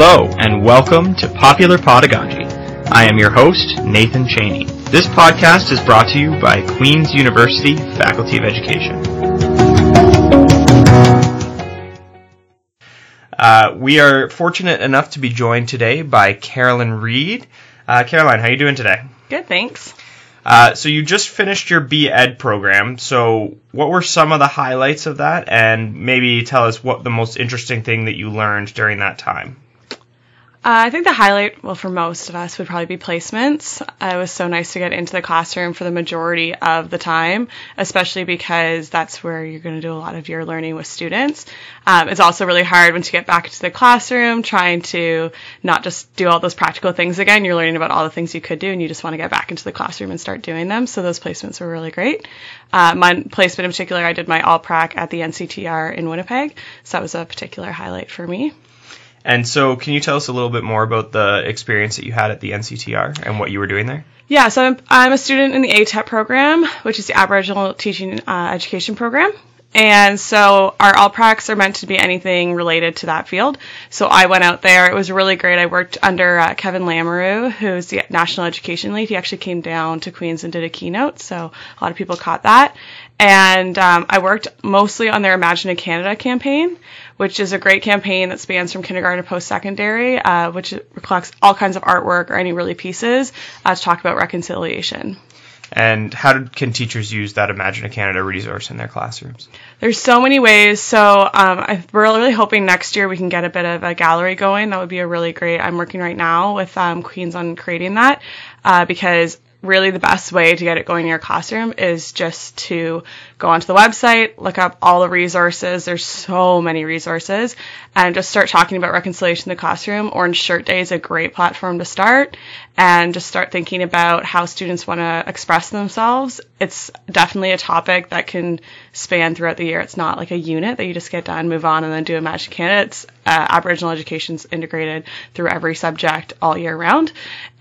Hello and welcome to Popular Pedagogy. I am your host, Nathan Chaney. This podcast is brought to you by Queen's University Faculty of Education. We are fortunate enough to be joined today by Caroline Reid. Caroline, how are you doing today? Good, thanks. So you just finished your BEd program, so what were some of the highlights of that, and maybe tell us what the most interesting thing that you learned during that time? I think the highlight, well, for most of us, would probably be placements. It was so nice to get into the classroom for the majority of the time, especially because that's where you're going to do a lot of your learning with students. It's also really hard once you get back into the classroom, trying to not just do all those practical things again. You're learning about all the things you could do, and you just want to get back into the classroom and start doing them. So those placements were really great. My placement in particular, I did my all-prac at the NCTR in Winnipeg, so that was a particular highlight for me. And so can you tell us a little bit more about the experience that you had at the NCTR and what you were doing there? Yeah, so I'm a student in the ATEP program, which is the Aboriginal Teaching Education Program. And so our all-pracs are meant to be anything related to that field. So I went out there. It was really great. I worked under Kevin Lamoureux, who's the National Education Lead. He actually came down to Queens and did a keynote, so a lot of people caught that. And I worked mostly on their Imagine a Canada campaign, which is a great campaign that spans from kindergarten to post-secondary, which collects all kinds of artwork or any really pieces to talk about reconciliation. And how can teachers use that Imagine a Canada resource in their classrooms? There's so many ways. So we're really hoping next year we can get a bit of a gallery going. That would be a really great. I'm working right now with Queens on creating that because really the best way to get it going in your classroom is just to go onto the website, look up all the resources. There's so many resources, and just start talking about reconciliation in the classroom. Orange Shirt Day is a great platform to start, and just start thinking about how students want to express themselves. It's definitely a topic that can span throughout the year. It's not like a unit that you just get done, move on, and then do Imagine Canada. It's Aboriginal education's integrated through every subject all year round,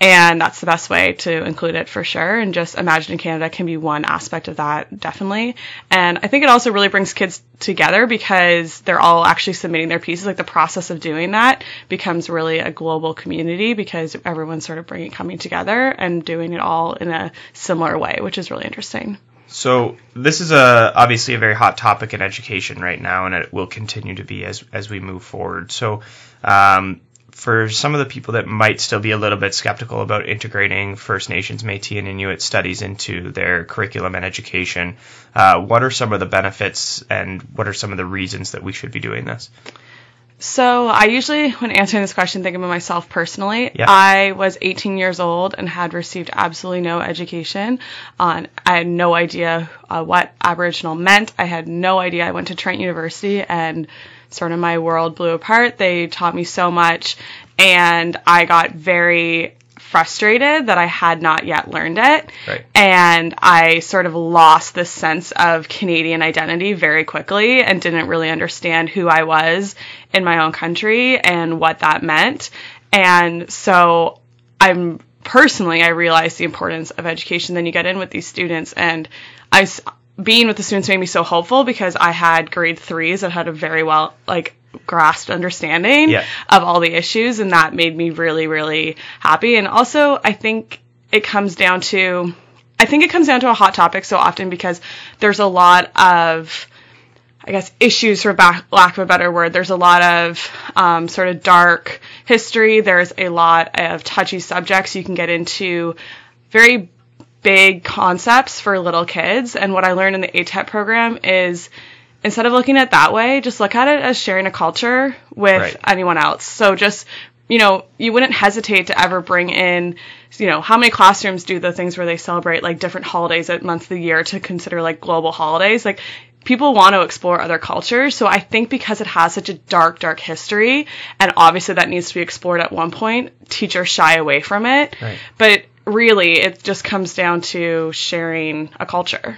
and that's the best way to include it for sure. And just Imagine Canada can be one aspect of that, definitely. And I think it also really brings kids together because they're all actually submitting their pieces. Like the process of doing that becomes really a global community because everyone's sort of coming together and doing it all in a similar way, which is really interesting. So this is obviously a very hot topic in education right now, and it will continue to be as we move forward. So for some of the people that might still be a little bit skeptical about integrating First Nations, Métis, and Inuit studies into their curriculum and education, what are some of the benefits and what are some of the reasons that we should be doing this? So I usually, when answering this question, think about myself personally. Yeah. I was 18 years old and had received absolutely no education. I had no idea what Aboriginal meant. I had no idea. I went to Trent University and sort of my world blew apart. They taught me so much, and I got very frustrated that I had not yet learned it. Right. And I sort of lost this sense of Canadian identity very quickly and didn't really understand who I was in my own country and what that meant. And so I realized the importance of education. Then you get in with these students, and being with the students made me so hopeful because I had grade threes that had a very well, grasped understanding of all the issues, and that made me really, really happy. And also, I think it comes down to a hot topic so often because there's a lot of, issues, for lack of a better word. There's a lot of sort of dark history. There's a lot of touchy subjects. You can get into very big concepts for little kids. And what I learned in the ATEP program is instead of looking at it that way, just look at it as sharing a culture with anyone else. So just, you wouldn't hesitate to ever bring in, how many classrooms do the things where they celebrate different holidays at months of the year to consider global holidays. People want to explore other cultures. So I think because it has such a dark, dark history, and obviously that needs to be explored at one point, teachers shy away from it. Right. But really, it just comes down to sharing a culture.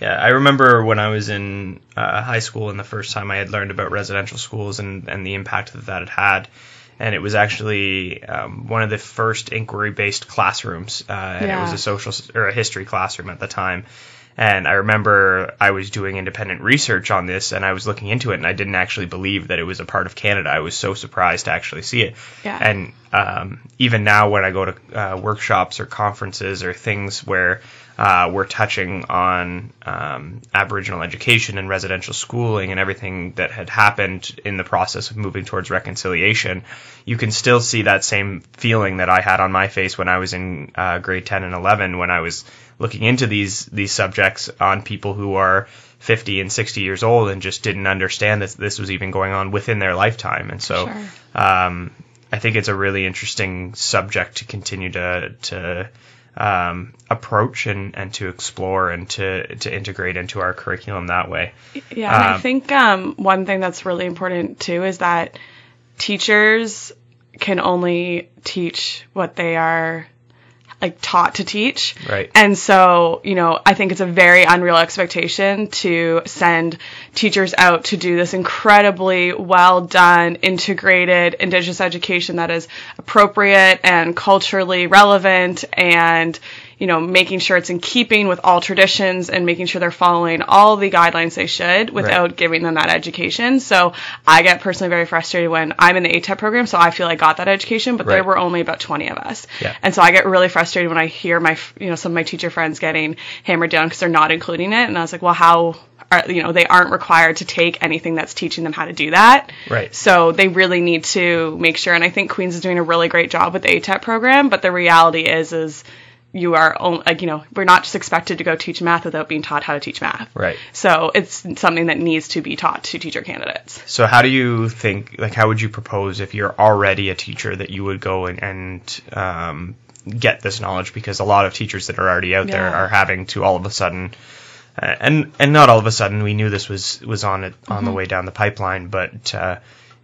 Yeah, I remember when I was in high school and the first time I had learned about residential schools and the impact that it had. And it was actually one of the first inquiry-based classrooms, and it was a history classroom at the time. And I remember I was doing independent research on this, and I was looking into it, and I didn't actually believe that it was a part of Canada. I was so surprised to actually see it. Yeah. And even now when I go to workshops or conferences or things where we're touching on Aboriginal education and residential schooling and everything that had happened in the process of moving towards reconciliation, you can still see that same feeling that I had on my face when I was in grade 10 and 11, when I was looking into these subjects on people who are 50 and 60 years old and just didn't understand that this was even going on within their lifetime. And so sure. I think it's a really interesting subject to continue to approach and to explore and to integrate into our curriculum that way. Yeah, and I think one thing that's really important too is that teachers can only teach what they are like taught to teach. Right. And so, you know, I think it's a very unreal expectation to send teachers out to do this incredibly well done, integrated Indigenous education that is appropriate and culturally relevant and, you know, making sure it's in keeping with all traditions and making sure they're following all the guidelines they should without right. giving them that education. So I get personally very frustrated when I'm in the ATEP program, so I feel I got that education, but right. there were only about 20 of us. Yeah. And so I get really frustrated when I hear my, you know, some of my teacher friends getting hammered down because they're not including it. And I was like, well, how are, you know, they aren't required to take anything that's teaching them how to do that. Right. So they really need to make sure. And I think Queen's is doing a really great job with the ATEP program, but the reality is you are only, like, you know, we're not just expected to go teach math without being taught how to teach math. Right. So it's something that needs to be taught to teacher candidates. So how do you think, like, how would you propose if you're already a teacher that you would go and get this knowledge? Because a lot of teachers that are already out yeah. there are having to all of a sudden, and not all of a sudden, we knew this was on it on mm-hmm. the way down the pipeline, but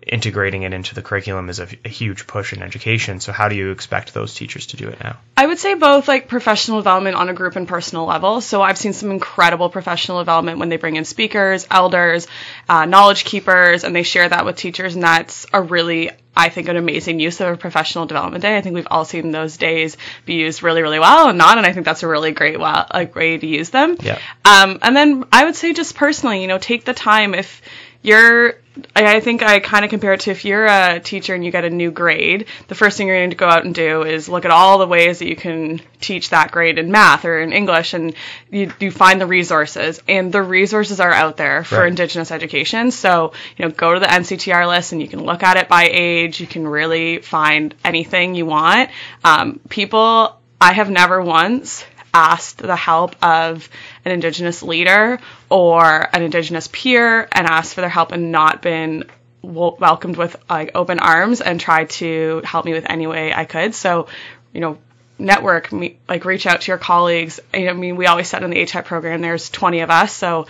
integrating it into the curriculum is a huge push in education. So how do you expect those teachers to do it now? I would say both, like, professional development on a group and personal level. So I've seen some incredible professional development when they bring in speakers, elders, knowledge keepers, and they share that with teachers. And that's a really, I think, an amazing use of a professional development day. I think we've all seen those days be used really, really well and not, and I think that's a really great way to use them. Yeah. And then I would say just personally, you know, take the time if you're, I think I kind of compare it to if you're a teacher and you get a new grade, the first thing you're going to go out and do is look at all the ways that you can teach that grade in math or in English, and you find the resources, and the resources are out there for right. Indigenous education. So, you know, go to the NCTR list and you can look at it by age. You can really find anything you want. People, I have never once asked the help of an Indigenous leader or an Indigenous peer and asked for their help and not been welcomed with, like, open arms and tried to help me with any way I could. So, you know, network, like, reach out to your colleagues. I mean, we always said in the ATEP program, there's 20 of us, so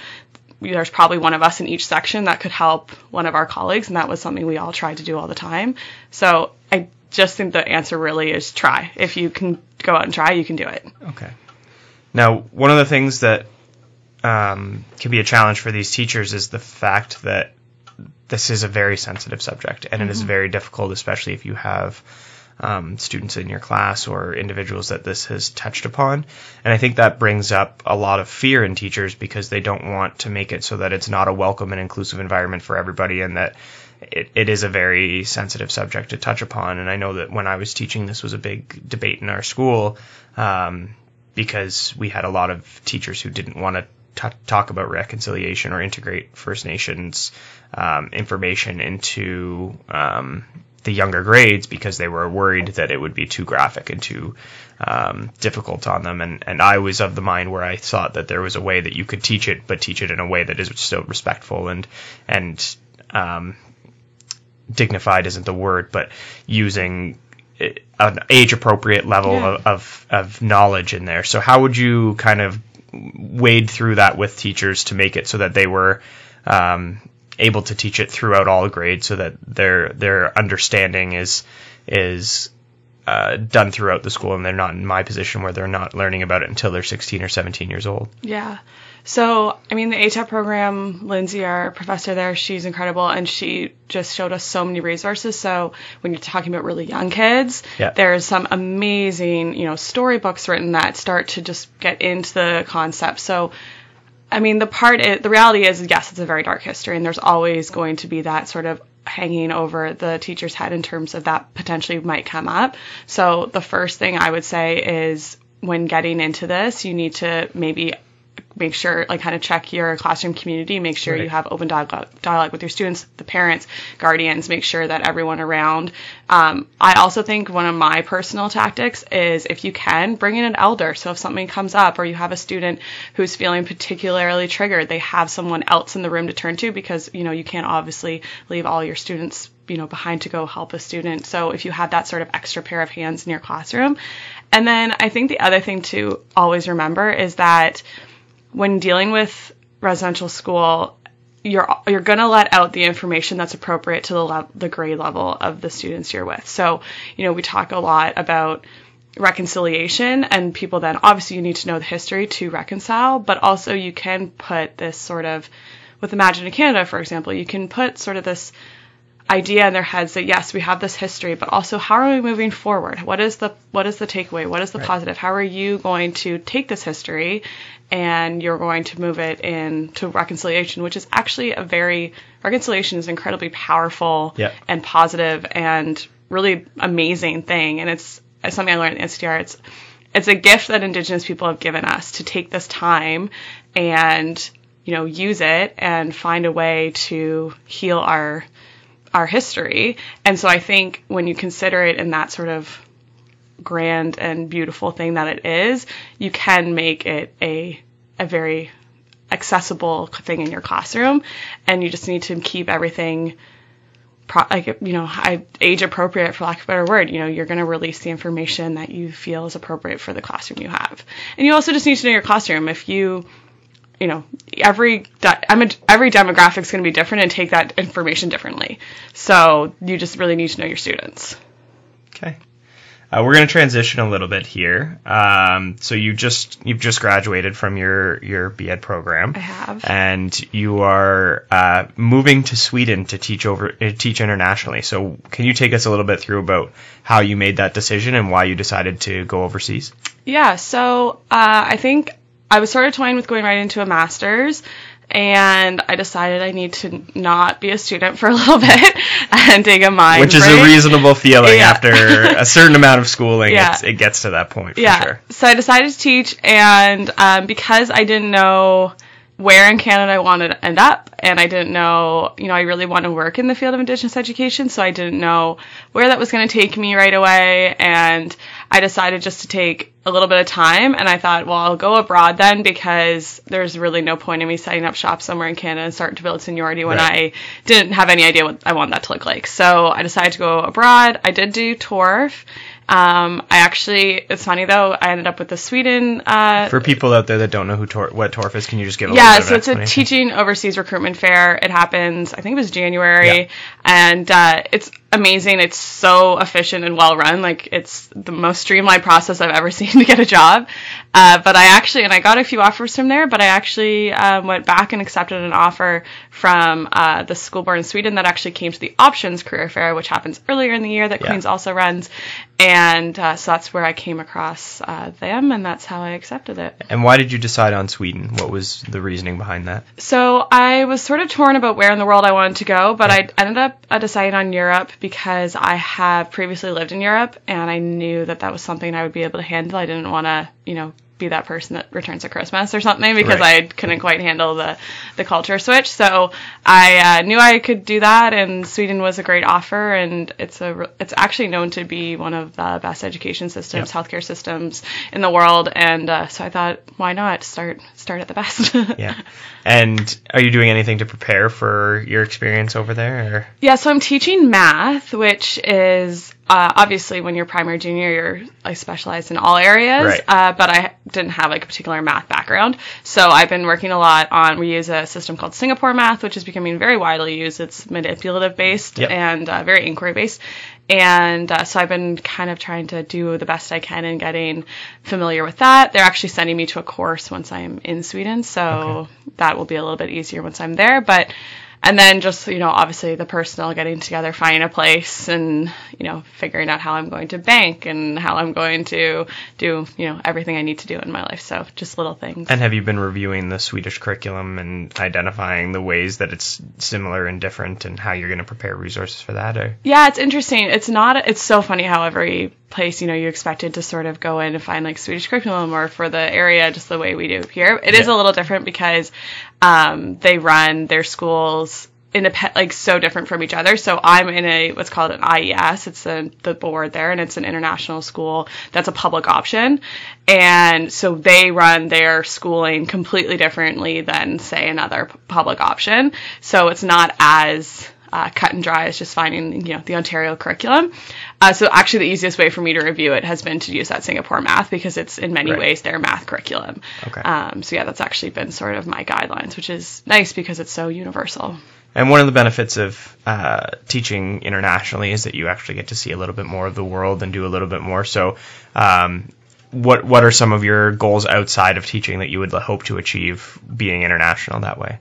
there's probably one of us in each section that could help one of our colleagues, and that was something we all tried to do all the time. So I just think the answer really is try. If you can go out and try, you can do it. Okay. Now, one of the things that can be a challenge for these teachers is the fact that this is a very sensitive subject, and mm-hmm. it is very difficult, especially if you have students in your class or individuals that this has touched upon. And I think that brings up a lot of fear in teachers because they don't want to make it so that it's not a welcome and inclusive environment for everybody, and that it is a very sensitive subject to touch upon. And I know that when I was teaching, this was a big debate in our school, because we had a lot of teachers who didn't want to talk about reconciliation or integrate First Nations information into the younger grades because they were worried that it would be too graphic and too difficult on them. And I was of the mind where I thought that there was a way that you could teach it, but teach it in a way that is still respectful and dignified isn't the word, but using an age-appropriate level yeah. of knowledge in there. So how would you kind of wade through that with teachers to make it so that they were able to teach it throughout all grades, so that their understanding is done throughout the school, and they're not in my position where they're not learning about it until they're 16 or 17 years old? Yeah. So, I mean, the ATEP program, Lindsay, our professor there, she's incredible, and she just showed us so many resources. So when you're talking about really young kids, yeah. there's some amazing, storybooks written that start to just get into the concept. So, I mean, the reality is, yes, it's a very dark history, and there's always going to be that sort of hanging over the teacher's head in terms of that potentially might come up. So the first thing I would say is when getting into this, you need to maybe make sure, kind of check your classroom community, make sure right. you have open dialogue with your students, the parents, guardians, make sure that everyone around. I also think one of my personal tactics is, if you can, bring in an elder. So if something comes up or you have a student who's feeling particularly triggered, they have someone else in the room to turn to, because, you can't obviously leave all your students, behind to go help a student. So if you have that sort of extra pair of hands in your classroom. And then I think the other thing to always remember is that when dealing with residential school, you're going to let out the information that's appropriate to the grade level of the students you're with. So, we talk a lot about reconciliation, and people then, obviously you need to know the history to reconcile, but also you can put this sort of, with Imagine a Canada, for example, you can put sort of this idea in their heads that, yes, we have this history, but also how are we moving forward? What is the takeaway? What is the right. positive? How are you going to take this history and you're going to move it into reconciliation, which is actually reconciliation is incredibly powerful yep. and positive and really amazing thing. And it's something I learned at NCTR. It's a gift that Indigenous people have given us to take this time and, use it and find a way to heal our history. And so I think when you consider it in that sort of grand and beautiful thing that it is, you can make it a very accessible thing in your classroom, and you just need to keep everything age appropriate, for lack of a better word. You're going to release the information that you feel is appropriate for the classroom you have. And you also just need to know your classroom. If every demographic is going to be different and take that information differently. So you just really need to know your students. Okay. We're going to transition a little bit here. So you've just graduated from your BEd program. I have. And you are moving to Sweden to teach internationally. So can you take us a little bit through about how you made that decision and why you decided to go overseas? Yeah. So I think I was sort of toying with going right into a master's, and I decided I need to not be a student for a little bit and take a mind break. Which is a reasonable feeling yeah. after a certain amount of schooling. Yeah. It gets to that point for yeah. sure. So I decided to teach, and because I didn't know where in Canada I wanted to end up, and I didn't know, I really want to work in the field of Indigenous education, so I didn't know where that was going to take me right away, and I decided just to take a little bit of time, and I thought, well, I'll go abroad then, because there's really no point in me setting up shop somewhere in Canada and starting to build seniority when right. I didn't have any idea what I wanted that to look like. So I decided to go abroad. I did do TORF. It's funny though, I ended up with the Sweden. For people out there that don't know what TORF is, can you just give a little bit of explanation? Yeah, so it's a Teaching Overseas Recruitment Fair. It happens, I think it was January, yeah. and it's amazing. It's so efficient and well run. It's the most streamlined process I've ever seen to get a job. But I got a few offers from there, but I actually went back and accepted an offer from the school board in Sweden that actually came to the Options career fair, which happens earlier in the year that yeah. Queens also runs. And so that's where I came across them, and that's how I accepted it. And why did you decide on Sweden? What was the reasoning behind that? So I was sort of torn about where in the world I wanted to go, but yeah. I ended up deciding on Europe, because I have previously lived in Europe, and I knew that was something I would be able to handle. I didn't want to, be that person that returns at Christmas or something, because right. I couldn't quite handle the culture switch. So I knew I could do that, and Sweden was a great offer, and it's actually known to be one of the best education systems, yep. healthcare systems in the world, and so I thought, why not start at the best? Yeah. And are you doing anything to prepare for your experience over there? Yeah, so I'm teaching math, which is Obviously, when you're primary junior, I specialized in all areas, right. But I didn't have like a particular math background. So I've been working a lot on, we use a system called Singapore Math, which is becoming very widely used. It's manipulative based yep. and very inquiry based. And so I've been kind of trying to do the best I can in getting familiar with that. They're actually sending me to a course once I'm in Sweden. So that will be a little bit easier once I'm there. But and then just, you know, obviously the personnel, getting together, finding a place and, you know, figuring out how I'm going to bank and how I'm going to do, you know, everything I need to do in my life. So just little things. And have you been reviewing the Swedish curriculum and identifying the ways that it's similar and different and how you're going to prepare resources for that? Or? Yeah, it's interesting. It's so funny how every place, you know, you expected to sort of go in and find like Swedish curriculum, or for the area, just the way we do here. It is a little different because they run their schools like so different from each other. So I'm in what's called an IES. It's the board there, and it's an international school that's a public option. And so they run their schooling completely differently than, say, another public option. So it's not as cut and dry as just finding, you know, the Ontario curriculum. So actually the easiest way for me to review it has been to use that Singapore Math, because it's in many ways their math curriculum. Okay. So yeah, that's actually been sort of my guidelines, which is nice because it's so universal. And one of the benefits of teaching internationally is that you actually get to see a little bit more of the world and do a little bit more. So what are some of your goals outside of teaching that you would hope to achieve being international that way?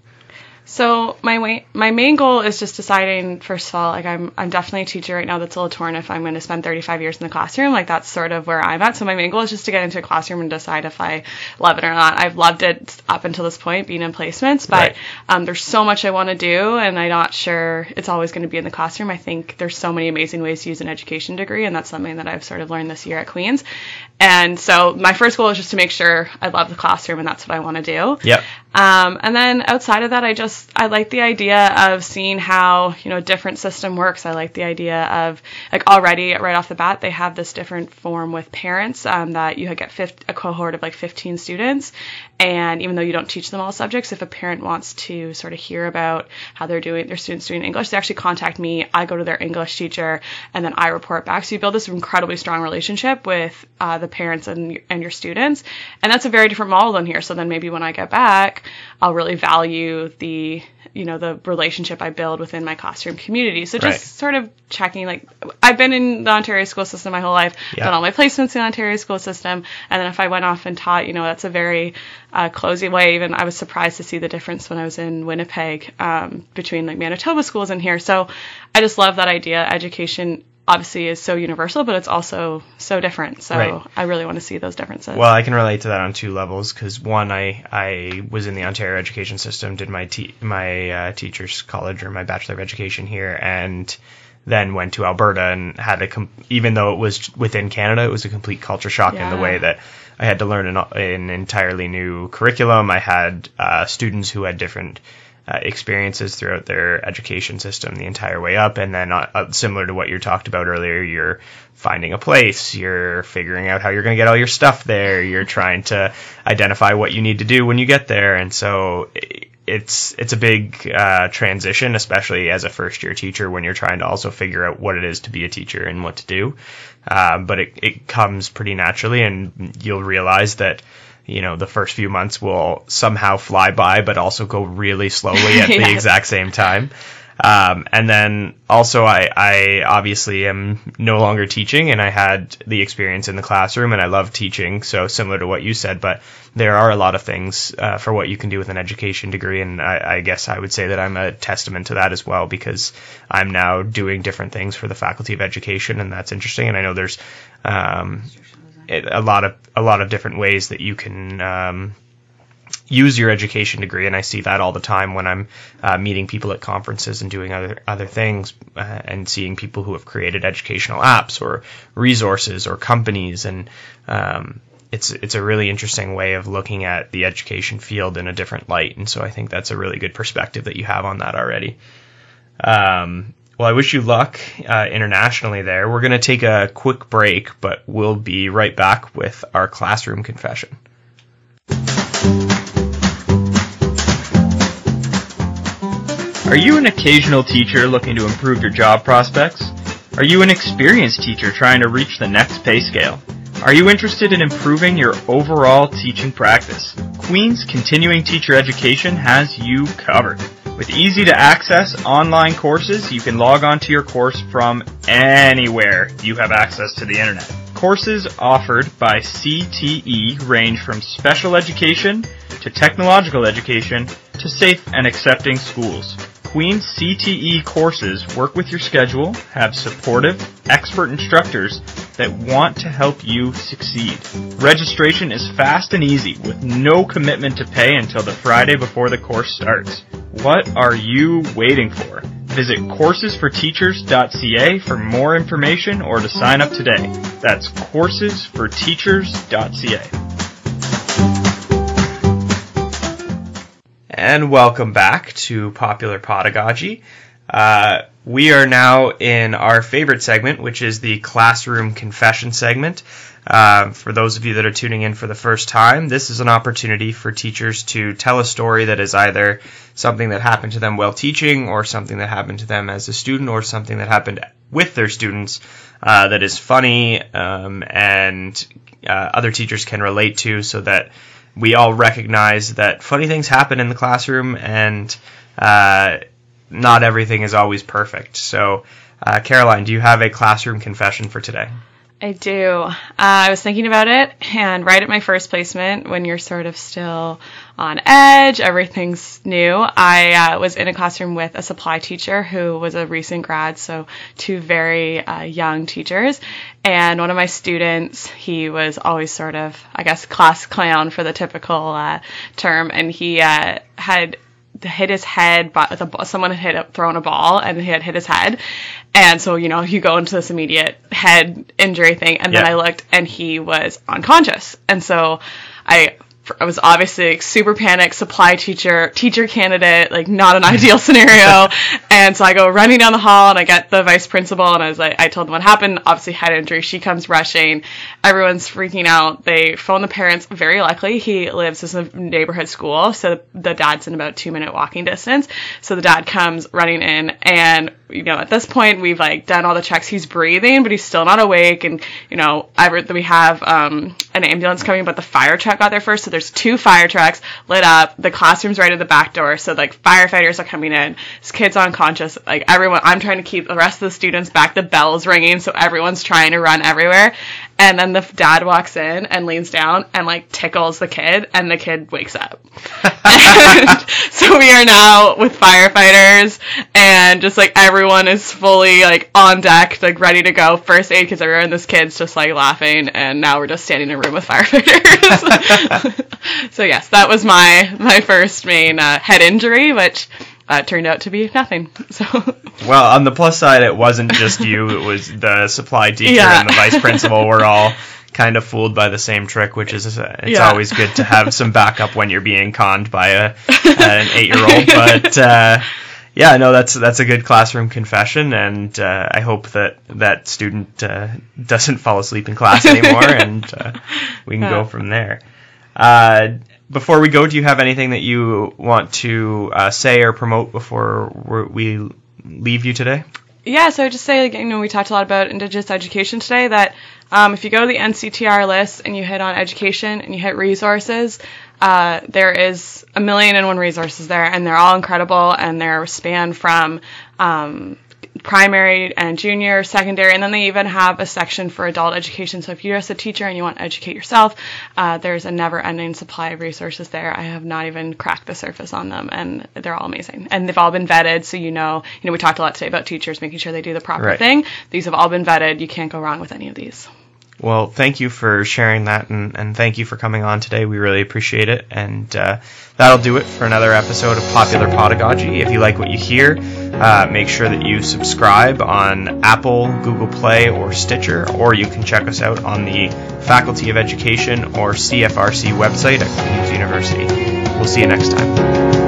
So my main goal is just deciding, first of all, like I'm definitely a teacher right now that's a little torn if I'm going to spend 35 years in the classroom. Like that's sort of where I'm at. So my main goal is just to get into a classroom and decide if I love it or not. I've loved it up until this point, being in placements, but there's so much I want to do, and I'm not sure it's always going to be in the classroom. I think there's so many amazing ways to use an education degree, and that's something that I've sort of learned this year at Queen's. And so my first goal is just to make sure I love the classroom, and that's what I want to do. Yep. And then outside of that, I like the idea of seeing how, you know, a different system works. I like the idea of, like, already right off the bat, they have this different form with parents that you get a cohort of like 15 students. And even though you don't teach them all subjects, if a parent wants to sort of hear about how they're doing, their students doing English, they actually contact me. I go to their English teacher, and then I report back. So you build this incredibly strong relationship with the parents and your students. And that's a very different model than here. So then maybe when I get back, I'll really value the, you know, the relationship I build within my classroom community. So just sort of checking, like, I've been in the Ontario school system my whole life, done all my placements in the Ontario school system. And then if I went off and taught, you know, that's a very closing way. Even I was surprised to see the difference when I was in Winnipeg between like Manitoba schools and here. So I just love that idea. Education obviously is so universal, but it's also so different. So I really want to see those differences. Well, I can relate to that on two levels, because one, I was in the Ontario education system, did my teacher's college or my Bachelor of Education here, and then went to Alberta and had even though it was within Canada, it was a complete culture shock in the way that I had to learn an entirely new curriculum. I had students who had different experiences throughout their education system the entire way up, and then similar to what you talked about earlier, you're finding a place, you're figuring out how you're going to get all your stuff there, you're trying to identify what you need to do when you get there, and so it's a big transition, especially as a first-year teacher, when you're trying to also figure out what it is to be a teacher and what to do, but it comes pretty naturally, and you'll realize that, you know, the first few months will somehow fly by, but also go really slowly at the exact same time. And then also I obviously am no longer teaching, and I had the experience in the classroom, and I love teaching. So similar to what you said, but there are a lot of things for what you can do with an education degree. And I guess I would say that I'm a testament to that as well, because I'm now doing different things for the Faculty of Education, and that's interesting. And I know there's a lot of different ways that you can use your education degree, and I see that all the time when I'm meeting people at conferences and doing other things, and seeing people who have created educational apps or resources or companies, and it's a really interesting way of looking at the education field in a different light, and so I think that's a really good perspective that you have on that already. Well, I wish you luck internationally there. We're going to take a quick break, but we'll be right back with our classroom confession. Are you an occasional teacher looking to improve your job prospects? Are you an experienced teacher trying to reach the next pay scale? Are you interested in improving your overall teaching practice? Queen's Continuing Teacher Education has you covered. With easy-to-access online courses, you can log on to your course from anywhere you have access to the internet. Courses offered by CTE range from special education to technological education to safe and accepting schools. Queen's CTE courses work with your schedule, have supportive, expert instructors that want to help you succeed. Registration is fast and easy with no commitment to pay until the Friday before the course starts. What are you waiting for? Visit coursesforteachers.ca for more information or to sign up today. That's coursesforteachers.ca. And welcome back to Popular Pedagogy. We are now in our favorite segment, which is the Classroom Confession segment. For those of you that are tuning in for the first time, this is an opportunity for teachers to tell a story that is either something that happened to them while teaching, or something that happened to them as a student, or something that happened with their students that is funny and other teachers can relate to, so that we all recognize that funny things happen in the classroom and not everything is always perfect. So, Caroline, do you have a classroom confession for today? I do. I was thinking about it, and right at my first placement, when you're sort of still on edge, everything's new, I was in a classroom with a supply teacher who was a recent grad, so two very young teachers. And one of my students, he was always sort of, I guess, class clown for the typical term, and he had hit his head, someone had thrown a ball and he had hit his head, and so, you know, you go into this immediate head injury thing, and then I looked and he was unconscious, and so I was obviously like, super panicked, supply teacher candidate, like not an ideal scenario. And so I go running down the hall and I get the vice principal and I was like, I told them what happened, obviously head injury. She comes rushing. Everyone's freaking out. They phone the parents. Very luckily, he lives in a neighborhood school, so the dad's in about 2-minute walking distance. So the dad comes running in, and you know, at this point we've like done all the checks. He's breathing, but he's still not awake. And you know, we have an ambulance coming, but the fire truck got there first. So there's two fire trucks lit up. The classroom's right at the back door, so like firefighters are coming in. This kid's unconscious. Like everyone, I'm trying to keep the rest of the students back. The bell's ringing, so everyone's trying to run everywhere. And then the dad walks in and leans down and like tickles the kid, and the kid wakes up. So we are now with firefighters, and just like everyone is fully like on deck, like ready to go. First aid kids everywhere, and this kid's just like laughing. And now we're just standing in a room with firefighters. So yes, that was my first main head injury, which turned out to be nothing. So well, on the plus side, it wasn't just you; it was the supply teacher and the vice principal were all kind of fooled by the same trick, which is it's always good to have some backup when you're being conned by an 8-year-old. But that's a good classroom confession, and I hope that student doesn't fall asleep in class anymore, and we can go from there. Before we go, do you have anything that you want to say or promote before we leave you today? Yeah, so I just say, like, you know, we talked a lot about Indigenous education today, that if you go to the NCTR list and you hit on education and you hit resources, there is 1,000,001 resources there, and they're all incredible, and they're spanned from primary and junior, secondary, and then they even have a section for adult education. So if you're just a teacher and you want to educate yourself, there's a never-ending supply of resources there. I have not even cracked the surface on them, and they're all amazing. And they've all been vetted, so you know, we talked a lot today about teachers making sure they do the proper thing. These have all been vetted. You can't go wrong with any of these. Well, thank you for sharing that, and thank you for coming on today. We really appreciate it, and that'll do it for another episode of Popular Pedagogy. If you like what you hear, make sure that you subscribe on Apple, Google Play, or Stitcher, or you can check us out on the Faculty of Education or CFRC website at Queen's University. We'll see you next time.